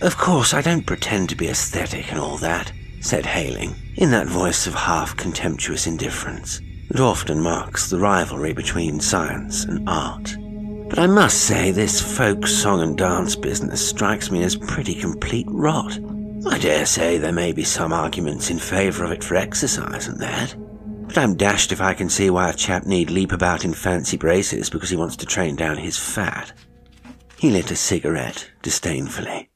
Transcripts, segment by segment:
"Of course, I don't pretend to be aesthetic and all that," said Hayling, in that voice of half-contemptuous indifference that often marks the rivalry between science and art. "But I must say this folk song and dance business strikes me as pretty complete rot. I dare say there may be some arguments in favour of it for exercise and that, but I'm dashed if I can see why a chap need leap about in fancy braces because he wants to train down his fat." He lit a cigarette disdainfully.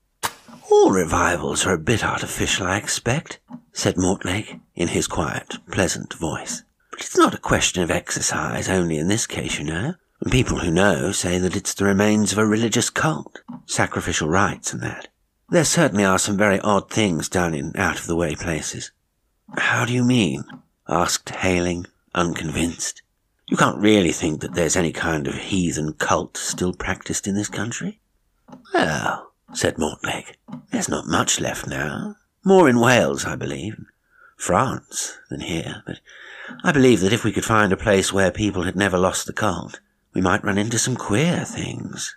"All revivals are a bit artificial, I expect," said Mortlake, in his quiet, pleasant voice. "But it's not a question of exercise only in this case, you know. And people who know say that it's the remains of a religious cult, sacrificial rites and that. There certainly are some very odd things done in out-of-the-way places." "How do you mean?" asked Hayling, unconvinced. "You can't really think that there's any kind of heathen cult still practised in this country?" "Well," said Mortlake, "there's not much left now. More in Wales, I believe, France than here, but I believe that if we could find a place where people had never lost the cult, we might run into some queer things.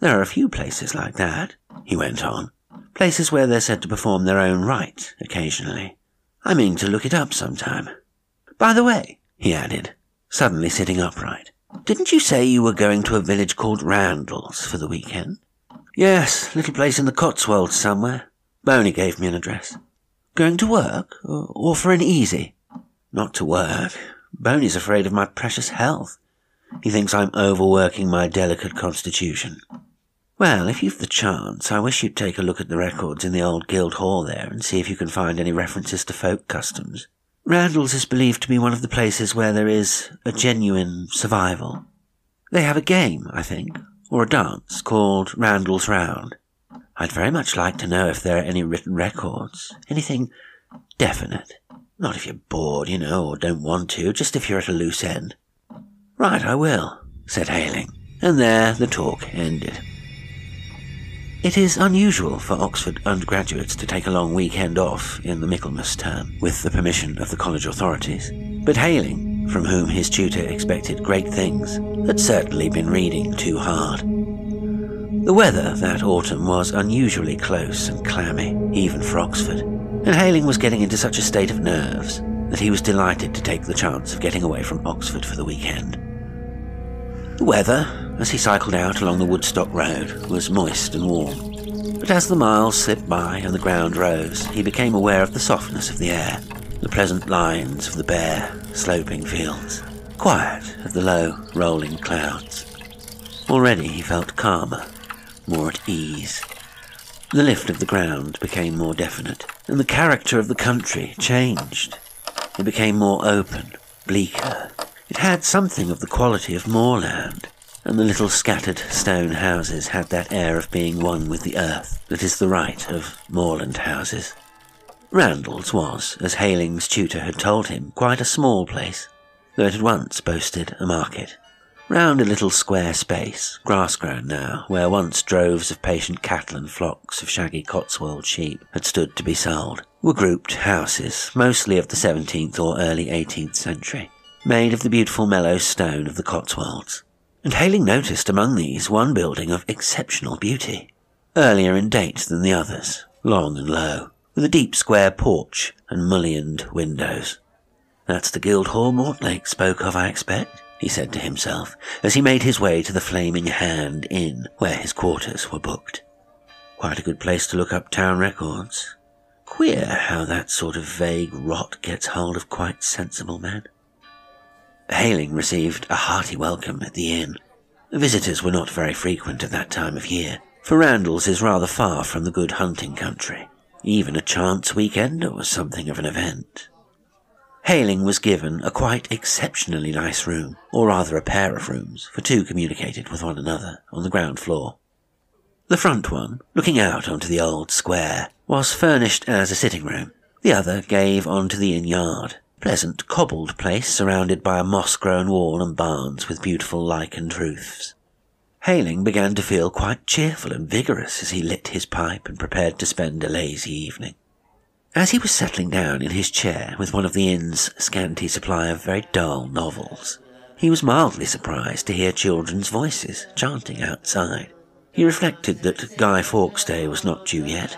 There are a few places like that," he went on, "places where they're said to perform their own rite occasionally. I mean to look it up sometime. By the way," he added, suddenly sitting upright, "didn't you say you were going to a village called Randalls for the weekend?" "Yes, little place in the Cotswolds somewhere. Boney gave me an address." "Going to work, or for an easy?" "Not to work. Boney's afraid of my precious health. He thinks I'm overworking my delicate constitution." "Well, if you've the chance, I wish you'd take a look at the records in the old guild hall there and see if you can find any references to folk customs. Randall's is believed to be one of the places where there is a genuine survival. They have a game, I think, or a dance, called Randalls Round. I'd very much like to know if there are any written records, anything definite. Not if you're bored, you know, or don't want to, just if you're at a loose end." "Right, I will," said Hayling, and there the talk ended. It is unusual for Oxford undergraduates to take a long weekend off in the Michaelmas term with the permission of the college authorities, but Hayling, from whom his tutor expected great things, had certainly been reading too hard. The weather that autumn was unusually close and clammy, even for Oxford, and Hayling was getting into such a state of nerves that he was delighted to take the chance of getting away from Oxford for the weekend. The weather, as he cycled out along the Woodstock Road, was moist and warm, but as the miles slipped by and the ground rose, he became aware of the softness of the air, the pleasant lines of the bare, sloping fields, quiet of the low, rolling clouds. Already he felt calmer, more at ease. The lift of the ground became more definite, and the character of the country changed. It became more open, bleaker. It had something of the quality of moorland, and the little scattered stone houses had that air of being one with the earth that is the right of moorland houses. Randall's was, as Hayling's tutor had told him, quite a small place, though it had once boasted a market. Round a little square space, grass-grown now, where once droves of patient cattle and flocks of shaggy Cotswold sheep had stood to be sold, were grouped houses, mostly of the 17th or early 18th century, made of the beautiful mellow stone of the Cotswolds. And Hayling noticed among these one building of exceptional beauty, earlier in date than the others, long and low, with a deep square porch and mullioned windows. "That's the guild hall Mortlake spoke of, I expect," he said to himself, as he made his way to the Flaming Hand Inn, where his quarters were booked. "Quite a good place to look up town records. Queer how that sort of vague rot gets hold of quite sensible men." Hayling received a hearty welcome at the inn. Visitors were not very frequent at that time of year, for Randall's is rather far from the good hunting country. Even a chance weekend was something of an event. Hayling was given a quite exceptionally nice room, or rather a pair of rooms, for two communicated with one another on the ground floor. The front one, looking out onto the old square, was furnished as a sitting room. The other gave onto the inn yard, pleasant cobbled place surrounded by a moss-grown wall and barns with beautiful lichened roofs. Hayling began to feel quite cheerful and vigorous as he lit his pipe and prepared to spend a lazy evening. As he was settling down in his chair with one of the inn's scanty supply of very dull novels, he was mildly surprised to hear children's voices chanting outside. He reflected that Guy Fawkes' day was not due yet,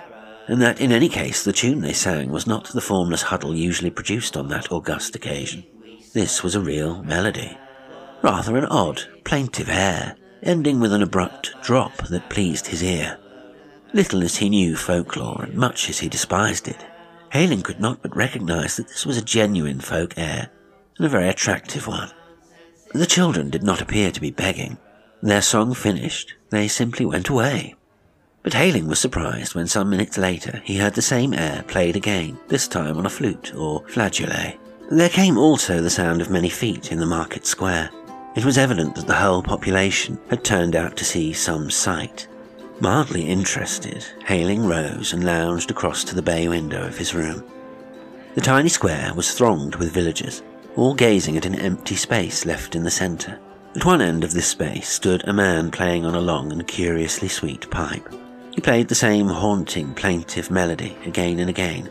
and that in any case the tune they sang was not the formless huddle usually produced on that august occasion. This was a real melody, rather an odd, plaintive air, ending with an abrupt drop that pleased his ear. Little as he knew folklore, and much as he despised it, Hayling could not but recognise that this was a genuine folk air, and a very attractive one. The children did not appear to be begging. Their song finished, they simply went away. But Hayling was surprised when some minutes later he heard the same air played again, this time on a flute or flageolet. There came also the sound of many feet in the market square. It was evident that the whole population had turned out to see some sight. Mildly interested, Hayling rose and lounged across to the bay window of his room. The tiny square was thronged with villagers, all gazing at an empty space left in the centre. At one end of this space stood a man playing on a long and curiously sweet pipe. He played the same haunting, plaintive melody again and again.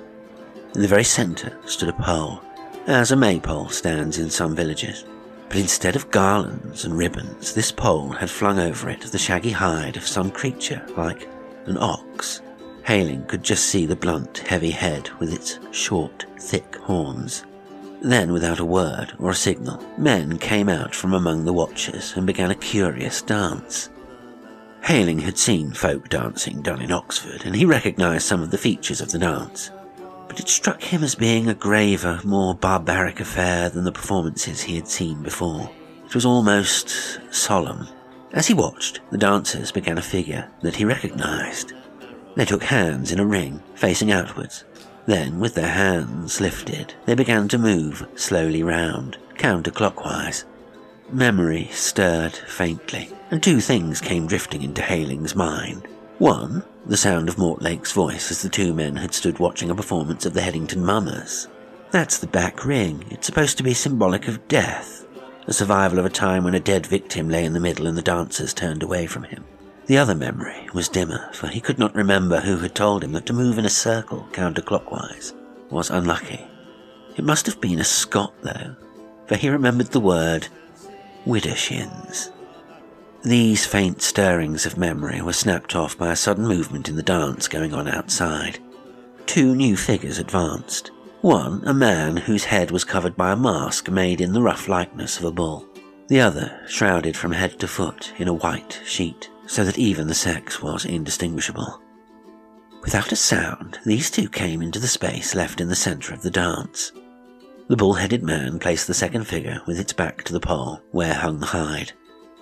In the very centre stood a pole, as a maypole stands in some villages. But instead of garlands and ribbons, this pole had flung over it the shaggy hide of some creature like an ox. Hayling could just see the blunt, heavy head with its short, thick horns. Then, without a word or a signal, men came out from among the watchers and began a curious dance. Hayling had seen folk dancing done in Oxford, and he recognised some of the features of the dance, but it struck him as being a graver, more barbaric affair than the performances he had seen before. It was almost solemn. As he watched, the dancers began a figure that he recognised. They took hands in a ring, facing outwards. Then, with their hands lifted, they began to move slowly round, counterclockwise. Memory stirred faintly, and two things came drifting into Hayling's mind. One, the sound of Mortlake's voice as the two men had stood watching a performance of the Headington Mummers. That's the back ring. It's supposed to be symbolic of death, a survival of a time when a dead victim lay in the middle and the dancers turned away from him. The other memory was dimmer, for he could not remember who had told him that to move in a circle counterclockwise was unlucky. It must have been a Scot, though, for he remembered the word Widdershins. These faint stirrings of memory were snapped off by a sudden movement in the dance going on outside. Two new figures advanced. One, a man whose head was covered by a mask made in the rough likeness of a bull. The other, shrouded from head to foot in a white sheet, so that even the sex was indistinguishable. Without a sound, these two came into the space left in the centre of the dance. The bull-headed man placed the second figure with its back to the pole where hung the hide.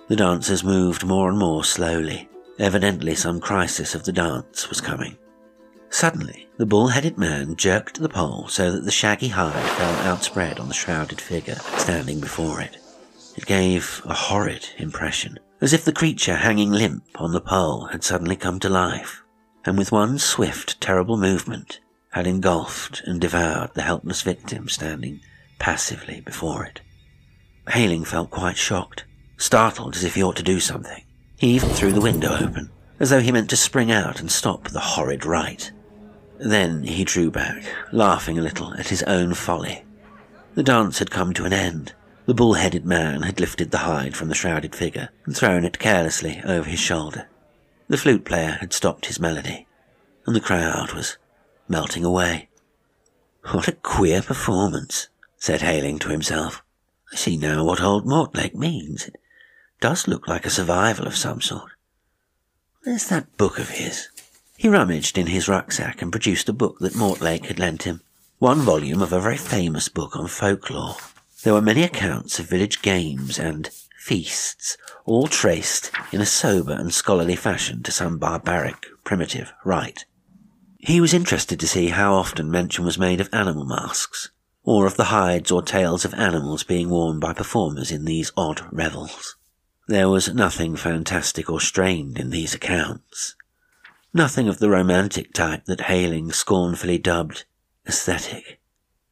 The dancers moved more and more slowly. Evidently some crisis of the dance was coming. Suddenly, the bull-headed man jerked the pole so that the shaggy hide fell outspread on the shrouded figure standing before it. It gave a horrid impression, as if the creature hanging limp on the pole had suddenly come to life, and with one swift, terrible movement had engulfed and devoured the helpless victim standing passively before it. Hayling felt quite shocked, startled as if he ought to do something. He even threw the window open, as though he meant to spring out and stop the horrid rite. Then he drew back, laughing a little at his own folly. The dance had come to an end. The bull-headed man had lifted the hide from the shrouded figure and thrown it carelessly over his shoulder. The flute player had stopped his melody, and the crowd was melting away. "What a queer performance," said Hayling to himself. "I see now what old Mortlake means. It does look like a survival of some sort. Where's that book of his?" He rummaged in his rucksack and produced a book that Mortlake had lent him, one volume of a very famous book on folklore. There were many accounts of village games and feasts, all traced in a sober and scholarly fashion to some barbaric, primitive rite. He was interested to see how often mention was made of animal masks, or of the hides or tails of animals being worn by performers in these odd revels. There was nothing fantastic or strained in these accounts, nothing of the romantic type that Hayling scornfully dubbed aesthetic.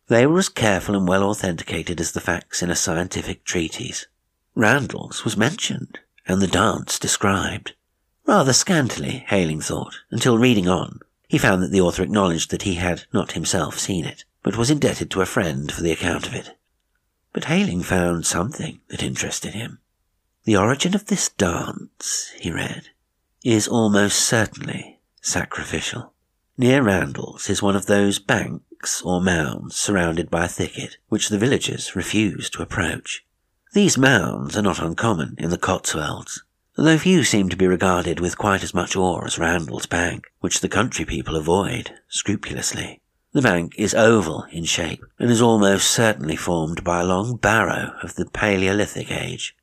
They were as careful and well authenticated as the facts in a scientific treatise. Randall's was mentioned, and the dance described. Rather scantily, Hayling thought, until reading on, he found that the author acknowledged that he had not himself seen it, but was indebted to a friend for the account of it. But Hayling found something that interested him. "The origin of this dance," he read, is almost certainly sacrificial. Near Randalls is one of those banks or mounds surrounded by a thicket, which the villagers refuse to approach. These mounds are not uncommon in the Cotswolds, though few seem to be regarded with quite as much awe as Randall's Bank, which the country people avoid scrupulously. The bank is oval in shape, and is almost certainly formed by a long barrow of the Paleolithic age.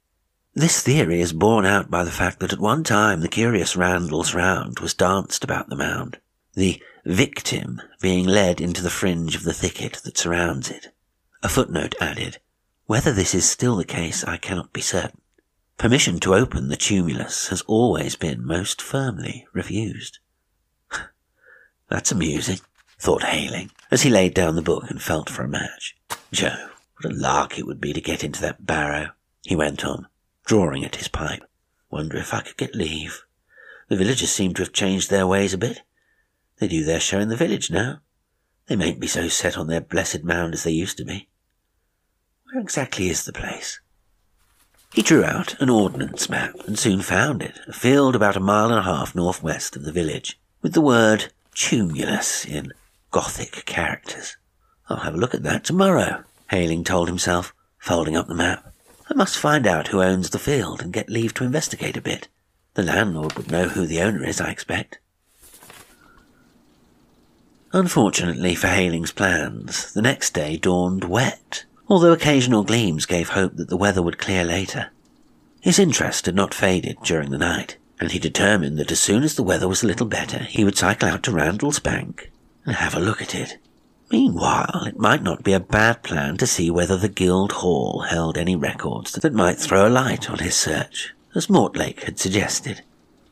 This theory is borne out by the fact that at one time the curious Randalls Round was danced about the mound, the victim being led into the fringe of the thicket that surrounds it. A footnote added, "Whether this is still the case, I cannot be certain." Permission to open the tumulus has always been most firmly refused. That's amusing, thought Hayling, as he laid down the book and felt for a match. "Joe, what a lark it would be to get into that barrow," he went on, drawing at his pipe. "Wonder if I could get leave. The villagers seem to have changed their ways a bit. They do their show in the village now. They mayn't be so set on their blessed mound as they used to be. Where exactly is the place?" He drew out an ordnance map and soon found it, a field about 1.5 miles northwest of the village, with the word tumulus in Gothic characters. "I'll have a look at that tomorrow," Hayling told himself, folding up the map. "I must find out who owns the field and get leave to investigate a bit. The landlord would know who the owner is, I expect." Unfortunately for Hayling's plans, the next day dawned wet, although occasional gleams gave hope that the weather would clear later. His interest had not faded during the night, and he determined that as soon as the weather was a little better, he would cycle out to Randall's Bank and have a look at it. Meanwhile, it might not be a bad plan to see whether the Guild Hall held any records that might throw a light on his search, as Mortlake had suggested.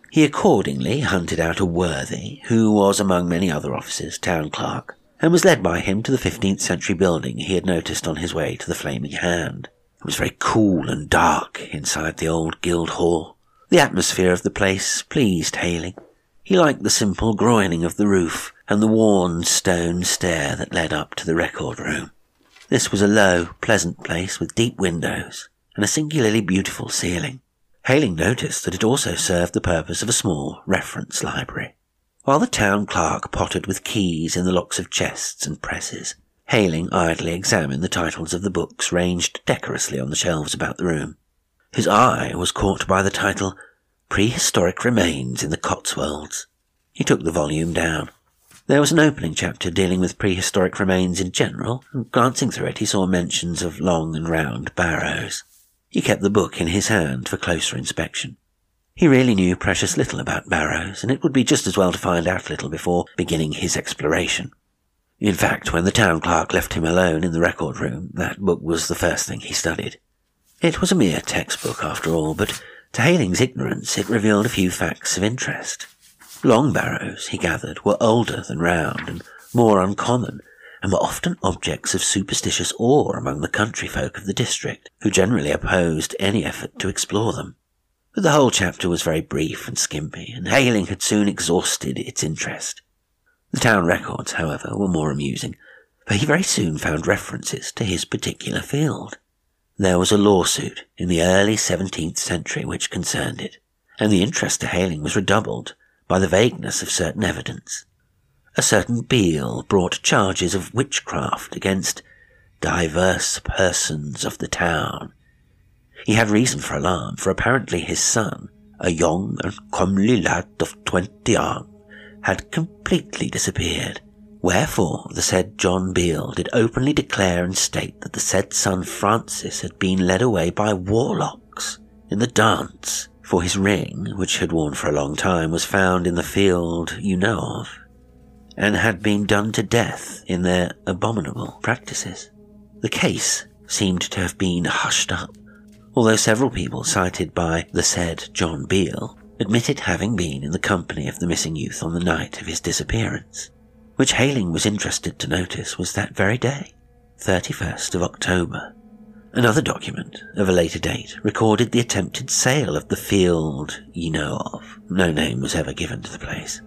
He accordingly hunted out a worthy, who was among many other officers town clerk, and was led by him to the 15th century building he had noticed on his way to the Flaming Hand. It was very cool and dark inside the old Guild Hall. The atmosphere of the place pleased Hayling. He liked the simple groining of the roof and the worn stone stair that led up to the record room. This was a low, pleasant place with deep windows and a singularly beautiful ceiling. Hayling noticed that it also served the purpose of a small reference library. While the town clerk pottered with keys in the locks of chests and presses, Hayling idly examined the titles of the books ranged decorously on the shelves about the room. His eye was caught by the title, "Prehistoric Remains in the Cotswolds." He took the volume down. There was an opening chapter dealing with prehistoric remains in general, and glancing through it he saw mentions of long and round barrows. He kept the book in his hand for closer inspection. He really knew precious little about barrows, and it would be just as well to find out little before beginning his exploration. In fact, when the town clerk left him alone in the record room, that book was the first thing he studied. It was a mere textbook, after all, but to Hayling's ignorance it revealed a few facts of interest. Long barrows, he gathered, were older than round and more uncommon, and were often objects of superstitious awe among the country folk of the district, who generally opposed any effort to explore them. But the whole chapter was very brief and skimpy, and Hayling had soon exhausted its interest. The town records, however, were more amusing, for he very soon found references to his particular field. There was a lawsuit in the early 17th century which concerned it, and the interest to Hayling was redoubled by the vagueness of certain evidence. A certain Beale brought charges of witchcraft against diverse persons of the town. He had reason for alarm, for apparently his son, a young and comely lad of 20 had completely disappeared. Wherefore the said John Beale did openly declare and state that the said son Francis had been led away by warlocks in the dance, for his ring, which had worn for a long time, was found in the field you know of, and had been done to death in their abominable practices. The case seemed to have been hushed up, although several people cited by the said John Beale admitted having been in the company of the missing youth on the night of his disappearance, which Hayling was interested to notice was that very day, 31st of October. Another document, of a later date, recorded the attempted sale of the field you know of, no name was ever given to the place,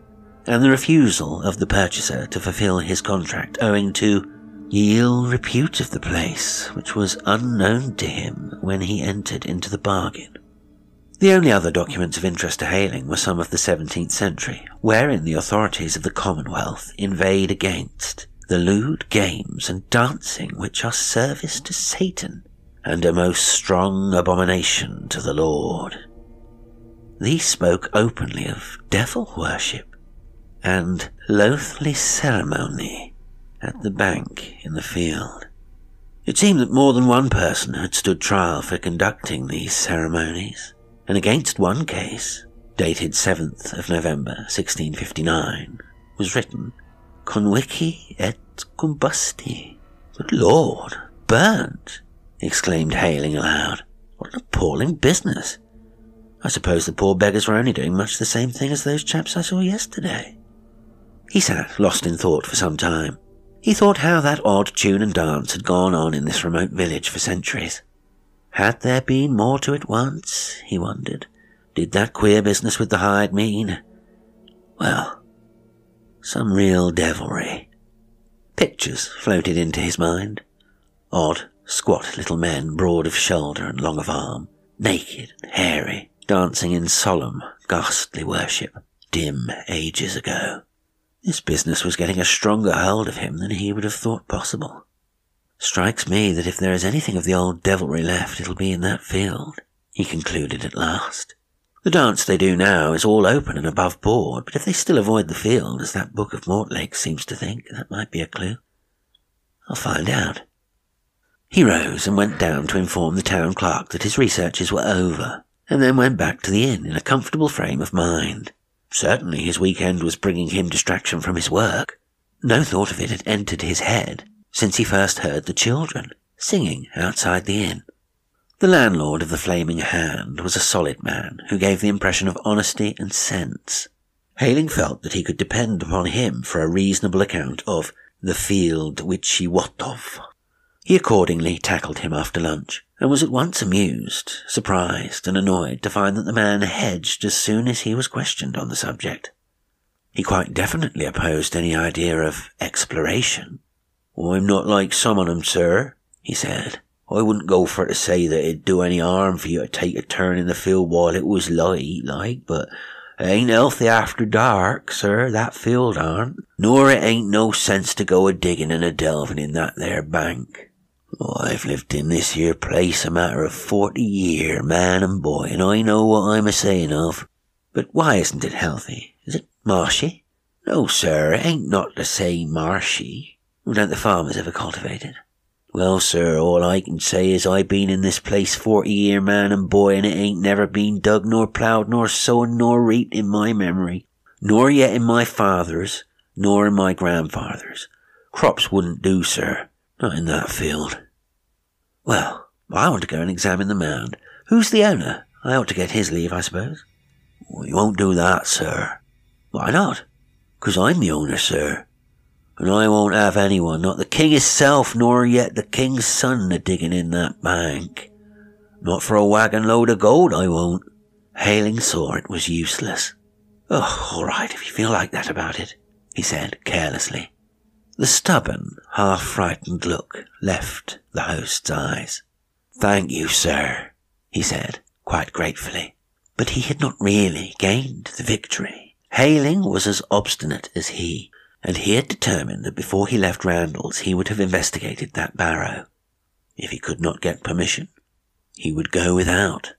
and the refusal of the purchaser to fulfill his contract owing to the ill repute of the place, which was unknown to him when he entered into the bargain. The only other documents of interest to Hayling were some of the 17th century, wherein the authorities of the Commonwealth inveighed against the lewd games and dancing which are service to Satan, and a most strong abomination to the Lord. These spoke openly of devil worship and loathly ceremony at the bank in the field. It seemed that more than one person had stood trial for conducting these ceremonies, and against one case, dated 7th of November 1659, was written, Convici et combusti. Good Lord, burnt! Exclaimed Hayling aloud. What an appalling business! I suppose the poor beggars were only doing much the same thing as those chaps I saw yesterday. He sat lost in thought for some time. He thought how that odd tune and dance had gone on in this remote village for centuries. Had there been more to it once, he wondered. Did that queer business with the hide mean, well, some real devilry? Pictures floated into his mind. Odd, squat little men, broad of shoulder and long of arm, naked and hairy, dancing in solemn, ghastly worship, dim ages ago. This business was getting a stronger hold of him than he would have thought possible. Strikes me that if there is anything of the old devilry left, it'll be in that field, he concluded at last. The dance they do now is all open and above board, but if they still avoid the field, as that book of Mortlake seems to think, that might be a clue. I'll find out. He rose and went down to inform the town clerk that his researches were over, and then went back to the inn in a comfortable frame of mind. Certainly his weekend was bringing him distraction from his work. No thought of it had entered his head since he first heard the children singing outside the inn. The landlord of the Flaming Hand was a solid man who gave the impression of honesty and sense. Hayling felt that he could depend upon him for a reasonable account of the field which he wot of. He accordingly tackled him after lunch, and was at once amused, surprised, and annoyed to find that the man hedged as soon as he was questioned on the subject. He quite definitely opposed any idea of exploration. "I'm not like some on 'em, sir," he said. "I wouldn't go for to say that it'd do any harm for you to take a turn in the field while it was light, like, but it ain't healthy after dark, sir, that field aren't, nor it ain't no sense to go a-digging and a-delving in that there bank. Oh, I've lived in this here place a matter of 40 year, man and boy, and I know what I'm a-saying of. But why isn't it healthy? Is it marshy? No, sir, it ain't not to say marshy. Don't the farmers ever cultivate it? Well, sir, all I can say is I been in this place 40 year, man and boy, and it ain't never been dug nor ploughed nor sown nor reaped in my memory, nor yet in my father's, nor in my grandfather's. Crops wouldn't do, sir, not in that field. Well, I want to go and examine the mound. Who's the owner? I ought to get his leave, I suppose. Well, you won't do that, sir. Why not? 'Cause I'm the owner, sir. And I won't have anyone, not the king hisself, nor yet the king's son, a-digging in that bank. Not for a wagon load of gold, I won't." Hayling saw it was useless. "Oh, all right, if you feel like that about it," he said carelessly. The stubborn, half-frightened look left the host's eyes. "Thank you, sir," he said, quite gratefully. But he had not really gained the victory. Hayling was as obstinate as he, and he had determined that before he left Randall's he would have investigated that barrow. If he could not get permission, he would go without.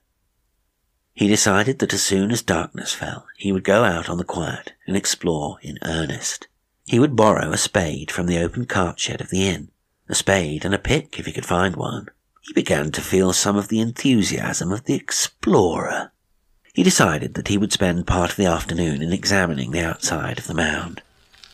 He decided that as soon as darkness fell, he would go out on the quiet and explore in earnest. He would borrow a spade from the open cart shed of the inn, a spade and a pick if he could find one. He began to feel some of the enthusiasm of the explorer. He decided that he would spend part of the afternoon in examining the outside of the mound.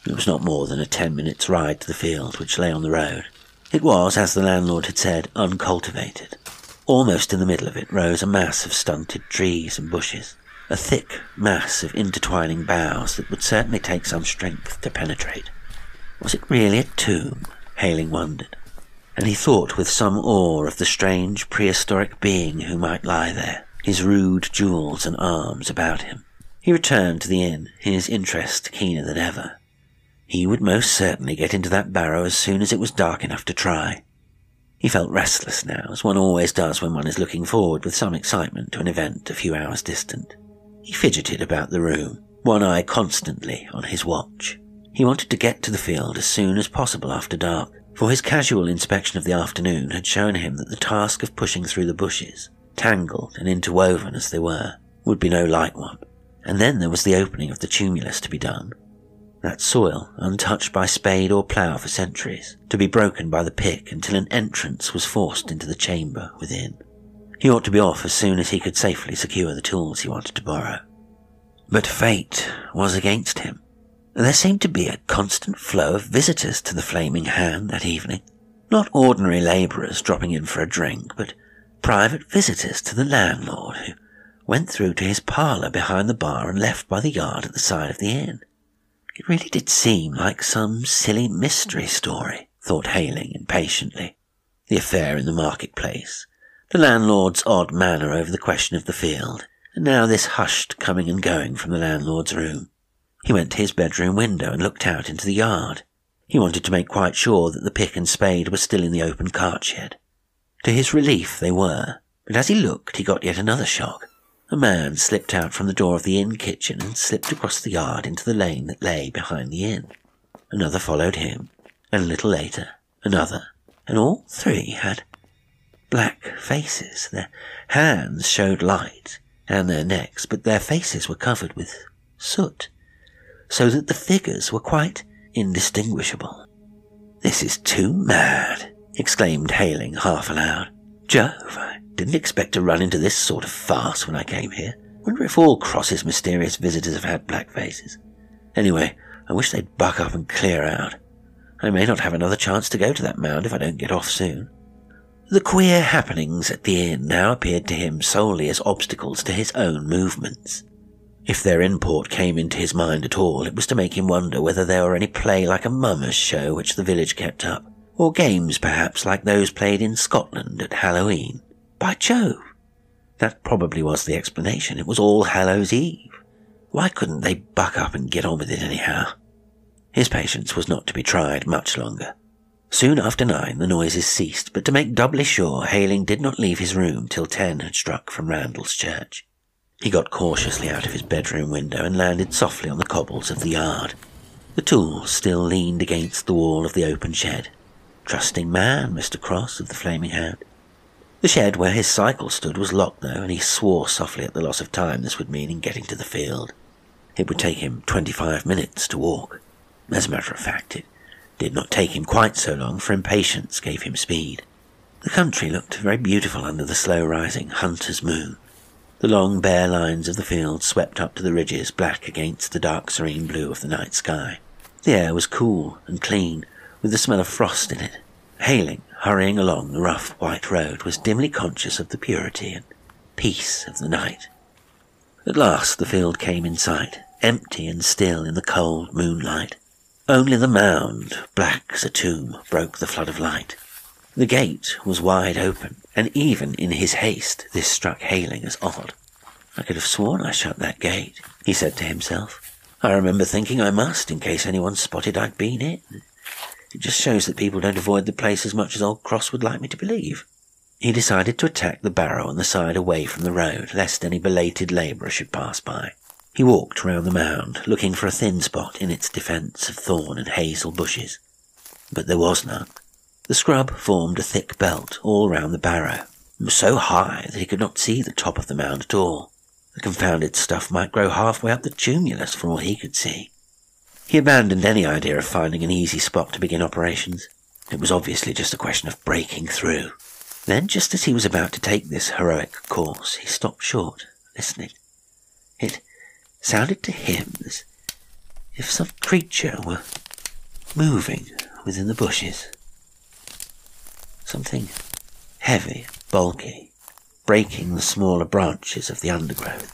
It was not more than a 10 minutes' ride to the field which lay on the road. It was, as the landlord had said, uncultivated. Almost in the middle of it rose a mass of stunted trees and bushes, a thick mass of intertwining boughs that would certainly take some strength to penetrate. Was it really a tomb? Hayling wondered, and he thought with some awe of the strange prehistoric being who might lie there, his rude jewels and arms about him. He returned to the inn, his interest keener than ever. He would most certainly get into that barrow as soon as it was dark enough to try. He felt restless now, as one always does when one is looking forward with some excitement to an event a few hours distant. He fidgeted about the room, one eye constantly on his watch. He wanted to get to the field as soon as possible after dark, for his casual inspection of the afternoon had shown him that the task of pushing through the bushes, tangled and interwoven as they were, would be no light one. And then there was the opening of the tumulus to be done. That soil, untouched by spade or plough for centuries, to be broken by the pick until an entrance was forced into the chamber within. He ought to be off as soon as he could safely secure the tools he wanted to borrow. But fate was against him. There seemed to be a constant flow of visitors to the Flaming Hand that evening. Not ordinary labourers dropping in for a drink, but private visitors to the landlord, who went through to his parlour behind the bar and left by the yard at the side of the inn. It really did seem like some silly mystery story, thought Hayling impatiently. The affair in the marketplace, the landlord's odd manner over the question of the field, and now this hushed coming and going from the landlord's room. He went to his bedroom window and looked out into the yard. He wanted to make quite sure that the pick and spade were still in the open cart shed. To his relief they were, but as he looked he got yet another shock. A man slipped out from the door of the inn kitchen and slipped across the yard into the lane that lay behind the inn. Another followed him, and a little later, another, and all three had black faces. Their hands showed light, and their necks, but their faces were covered with soot, so that the figures were quite indistinguishable. "This is too mad!" exclaimed Hayling half aloud. "Jove, I didn't expect to run into this sort of farce when I came here. Wonder if all Cross's mysterious visitors have had black faces. Anyway, I wish they'd buck up and clear out. I may not have another chance to go to that mound if I don't get off soon." The queer happenings at the inn now appeared to him solely as obstacles to his own movements. If their import came into his mind at all, it was to make him wonder whether there were any play like a mummers show which the village kept up, or games perhaps like those played in Scotland at Halloween. By Jove! That probably was the explanation. It was All Hallows' Eve. Why couldn't they buck up and get on with it anyhow? His patience was not to be tried much longer. Soon after 9 the noises ceased, but to make doubly sure, Hayling did not leave his room till 10 had struck from Randall's church. He got cautiously out of his bedroom window and landed softly on the cobbles of the yard. The tools still leaned against the wall of the open shed. Trusting man, Mr. Cross of the Flaming Hand. The shed where his cycle stood was locked though, and he swore softly at the loss of time this would mean in getting to the field. It would take him 25 minutes to walk. As a matter of fact, it did not take him quite so long, for impatience gave him speed. The country looked very beautiful under the slow-rising hunter's moon. The long bare lines of the field swept up to the ridges, black against the dark serene blue of the night sky. The air was cool and clean, with the smell of frost in it. Hayling, hurrying along the rough white road, was dimly conscious of the purity and peace of the night. At last the field came in sight, empty and still in the cold moonlight. Only the mound, black as a tomb, broke the flood of light. The gate was wide open, and even in his haste this struck Hayling as odd. "I could have sworn I shut that gate," he said to himself. "I remember thinking I must, in case anyone spotted I'd been in. It just shows that people don't avoid the place as much as old Cross would like me to believe." He decided to attack the barrow on the side away from the road, lest any belated labourer should pass by. He walked round the mound, looking for a thin spot in its defence of thorn and hazel bushes. But there was none. The scrub formed a thick belt all round the barrow. It was so high that he could not see the top of the mound at all. The confounded stuff might grow halfway up the tumulus for all he could see. He abandoned any idea of finding an easy spot to begin operations. It was obviously just a question of breaking through. Then, just as he was about to take this heroic course, he stopped short, listening. It sounded to him as if some creature were moving within the bushes. Something heavy, bulky, breaking the smaller branches of the undergrowth.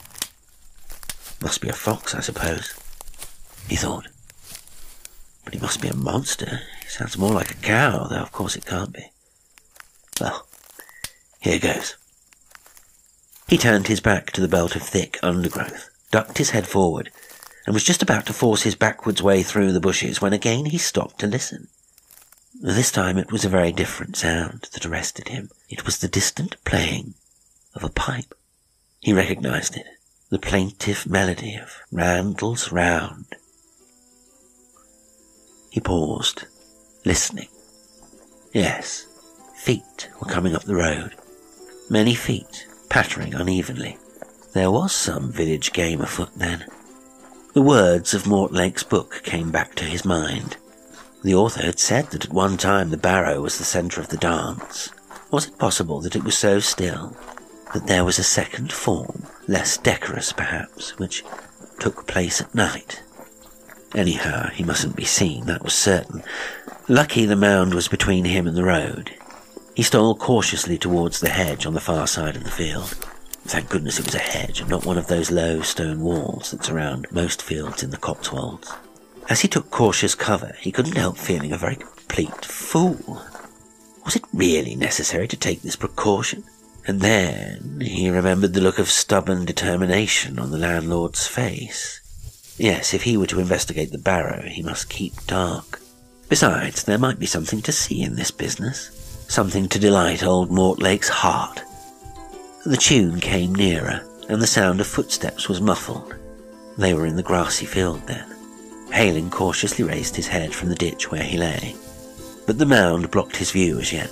"Must be a fox, I suppose," he thought. "But he must be a monster. He sounds more like a cow, though of course it can't be. Well, here goes." He turned his back to the belt of thick undergrowth, ducked his head forward, and was just about to force his backwards way through the bushes when again he stopped to listen. This time it was a very different sound that arrested him. It was the distant playing of a pipe. He recognised it, the plaintive melody of Randall's Round. He paused, listening. Yes, feet were coming up the road, many feet, pattering unevenly. There was some village game afoot then. The words of Mortlake's book came back to his mind. The author had said that at one time the barrow was the centre of the dance. Was it possible that it was so still that there was a second form, less decorous perhaps, which took place at night? Anyhow, he mustn't be seen, that was certain. Lucky the mound was between him and the road. He stole cautiously towards the hedge on the far side of the field. Thank goodness it was a hedge, and not one of those low stone walls that surround most fields in the Cotswolds. As he took cautious cover, he couldn't help feeling a very complete fool. Was it really necessary to take this precaution? And then he remembered the look of stubborn determination on the landlord's face. Yes, if he were to investigate the barrow, he must keep dark. Besides, there might be something to see in this business, something to delight old Mortlake's heart. The tune came nearer, and the sound of footsteps was muffled. They were in the grassy field then. Hayling cautiously raised his head from the ditch where he lay, but the mound blocked his view as yet.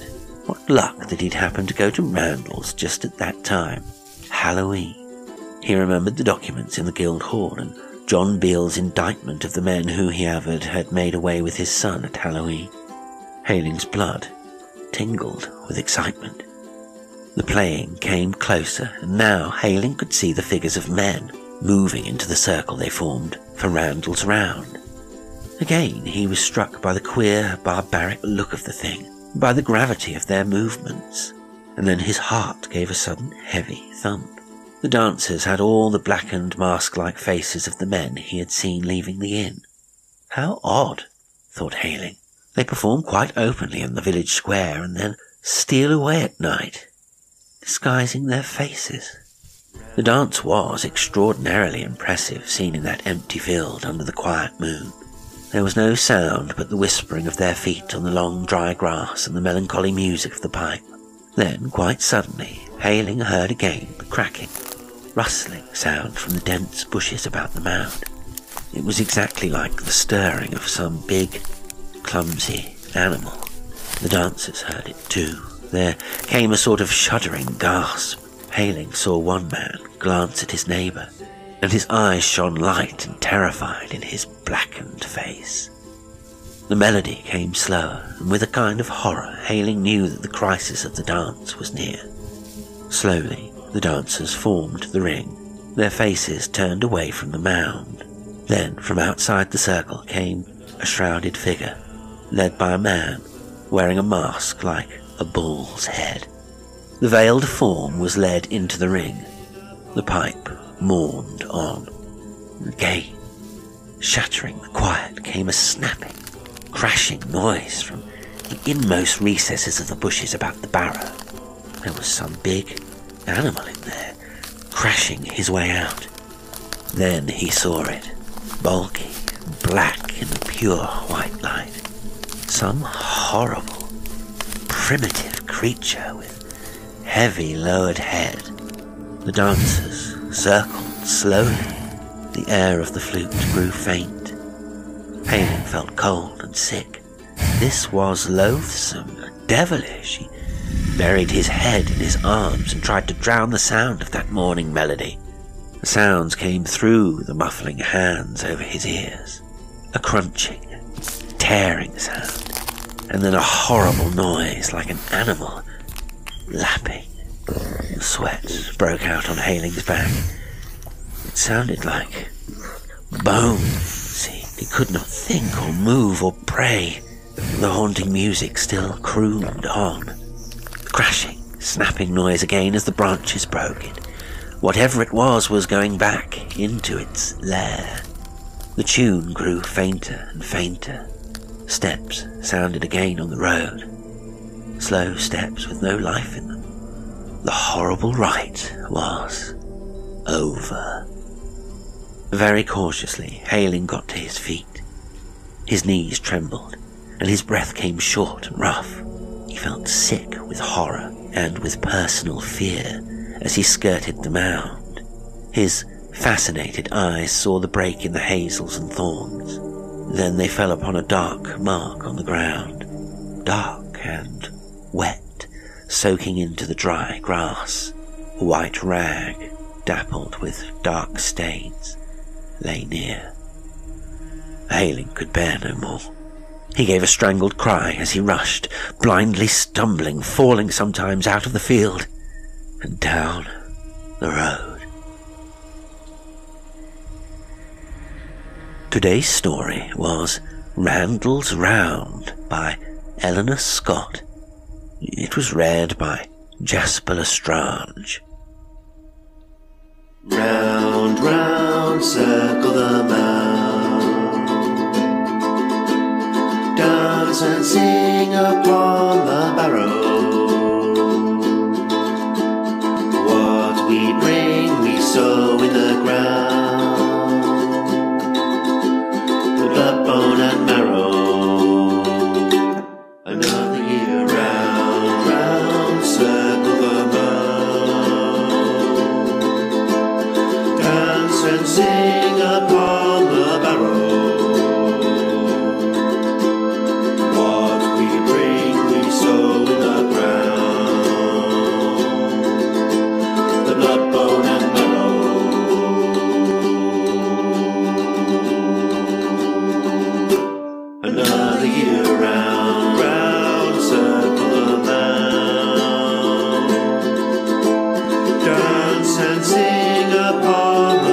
What luck that he'd happened to go to Randall's just at that time. Halloween. He remembered the documents in the Guildhall and John Beale's indictment of the men who, he averred, had made away with his son at Halloween. Hayling's blood tingled with excitement. The playing came closer, and now Hayling could see the figures of men moving into the circle they formed for Randall's Round. Again he was struck by the queer, barbaric look of the thing, by the gravity of their movements, and then his heart gave a sudden heavy thump. The dancers had all the blackened, mask-like faces of the men he had seen leaving the inn. How odd, thought Hayling. They perform quite openly in the village square and then steal away at night, disguising their faces. The dance was extraordinarily impressive, seen in that empty field under the quiet moon. There was no sound but the whispering of their feet on the long dry grass and the melancholy music of the pipe. Then, quite suddenly, Hayling heard again the cracking, rustling sound from the dense bushes about the mound. It was exactly like the stirring of some big, clumsy animal. The dancers heard it too. There came a sort of shuddering gasp. Hayling saw one man glance at his neighbour, and his eyes shone light and terrified in his blackened face. The melody came slower, and with a kind of horror Hayling knew that the crisis of the dance was near. Slowly the dancers formed the ring, their faces turned away from the mound. Then from outside the circle came a shrouded figure, led by a man wearing a mask like a bull's head. The veiled form was led into the ring. The pipe mourned on. Again, shattering the quiet, came a snapping, crashing noise from the inmost recesses of the bushes about the barrow. There was some big animal in there, crashing his way out. Then he saw it, bulky, black in the pure white light. Some horrible, primitive creature with heavy lowered head. The dancers circled slowly. The air of the flute grew faint. Hayling felt cold and sick. This was loathsome, devilish. He buried his head in his arms and tried to drown the sound of that morning melody. The sounds came through the muffling hands over his ears. A crunching, tearing sound, and then a horrible noise like an animal lapping. Sweat broke out on Hayling's back. It sounded like bones. He could not think or move or pray. The haunting music still crooned on. The crashing, snapping noise again as the branches broke it. Whatever it was going back into its lair. The tune grew fainter and fainter. Steps sounded again on the road. Slow steps with no life in them. The horrible rite was over. Very cautiously, Hayling got to his feet. His knees trembled. and his breath came short and rough. He felt sick with horror and with personal fear as he skirted the mound. His fascinated eyes saw the break in the hazels and thorns. Then they fell upon a dark mark on the ground, dark and wet, soaking into the dry grass. A white rag, dappled with dark stains, lay near. Hayling could bear no more. He gave a strangled cry as he rushed, blindly stumbling, falling sometimes out of the field and down the road. Today's story was Randalls Round by Eleanor Scott. It was read by Jasper L'Estrange. Round, round, circle the mound. Dance and sing upon the barrow. What we bring we sow in the ground. The blood, bone and marrow. Another year round, round, circle the mound. And sing upon the barrow. What we bring we sow in the ground. The blood, bone and marrow. Another year round, round, circle the mound. Dance and sing upon the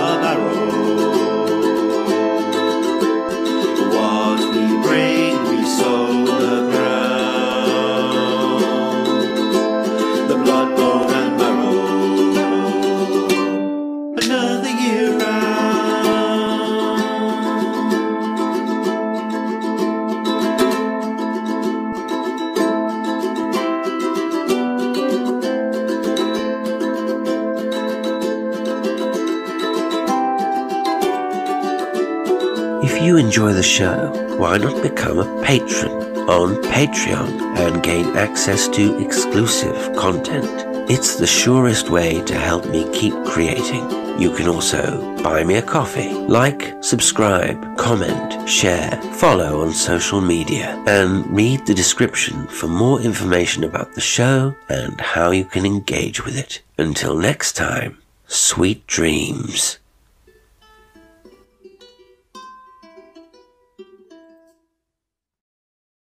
Enjoy the show, why not become a patron on Patreon and gain access to exclusive content? It's the surest way to help me keep creating. You can also buy me a coffee, like, subscribe, comment, share, follow on social media, and read the description for more information about the show and how you can engage with it. Until next time, sweet dreams.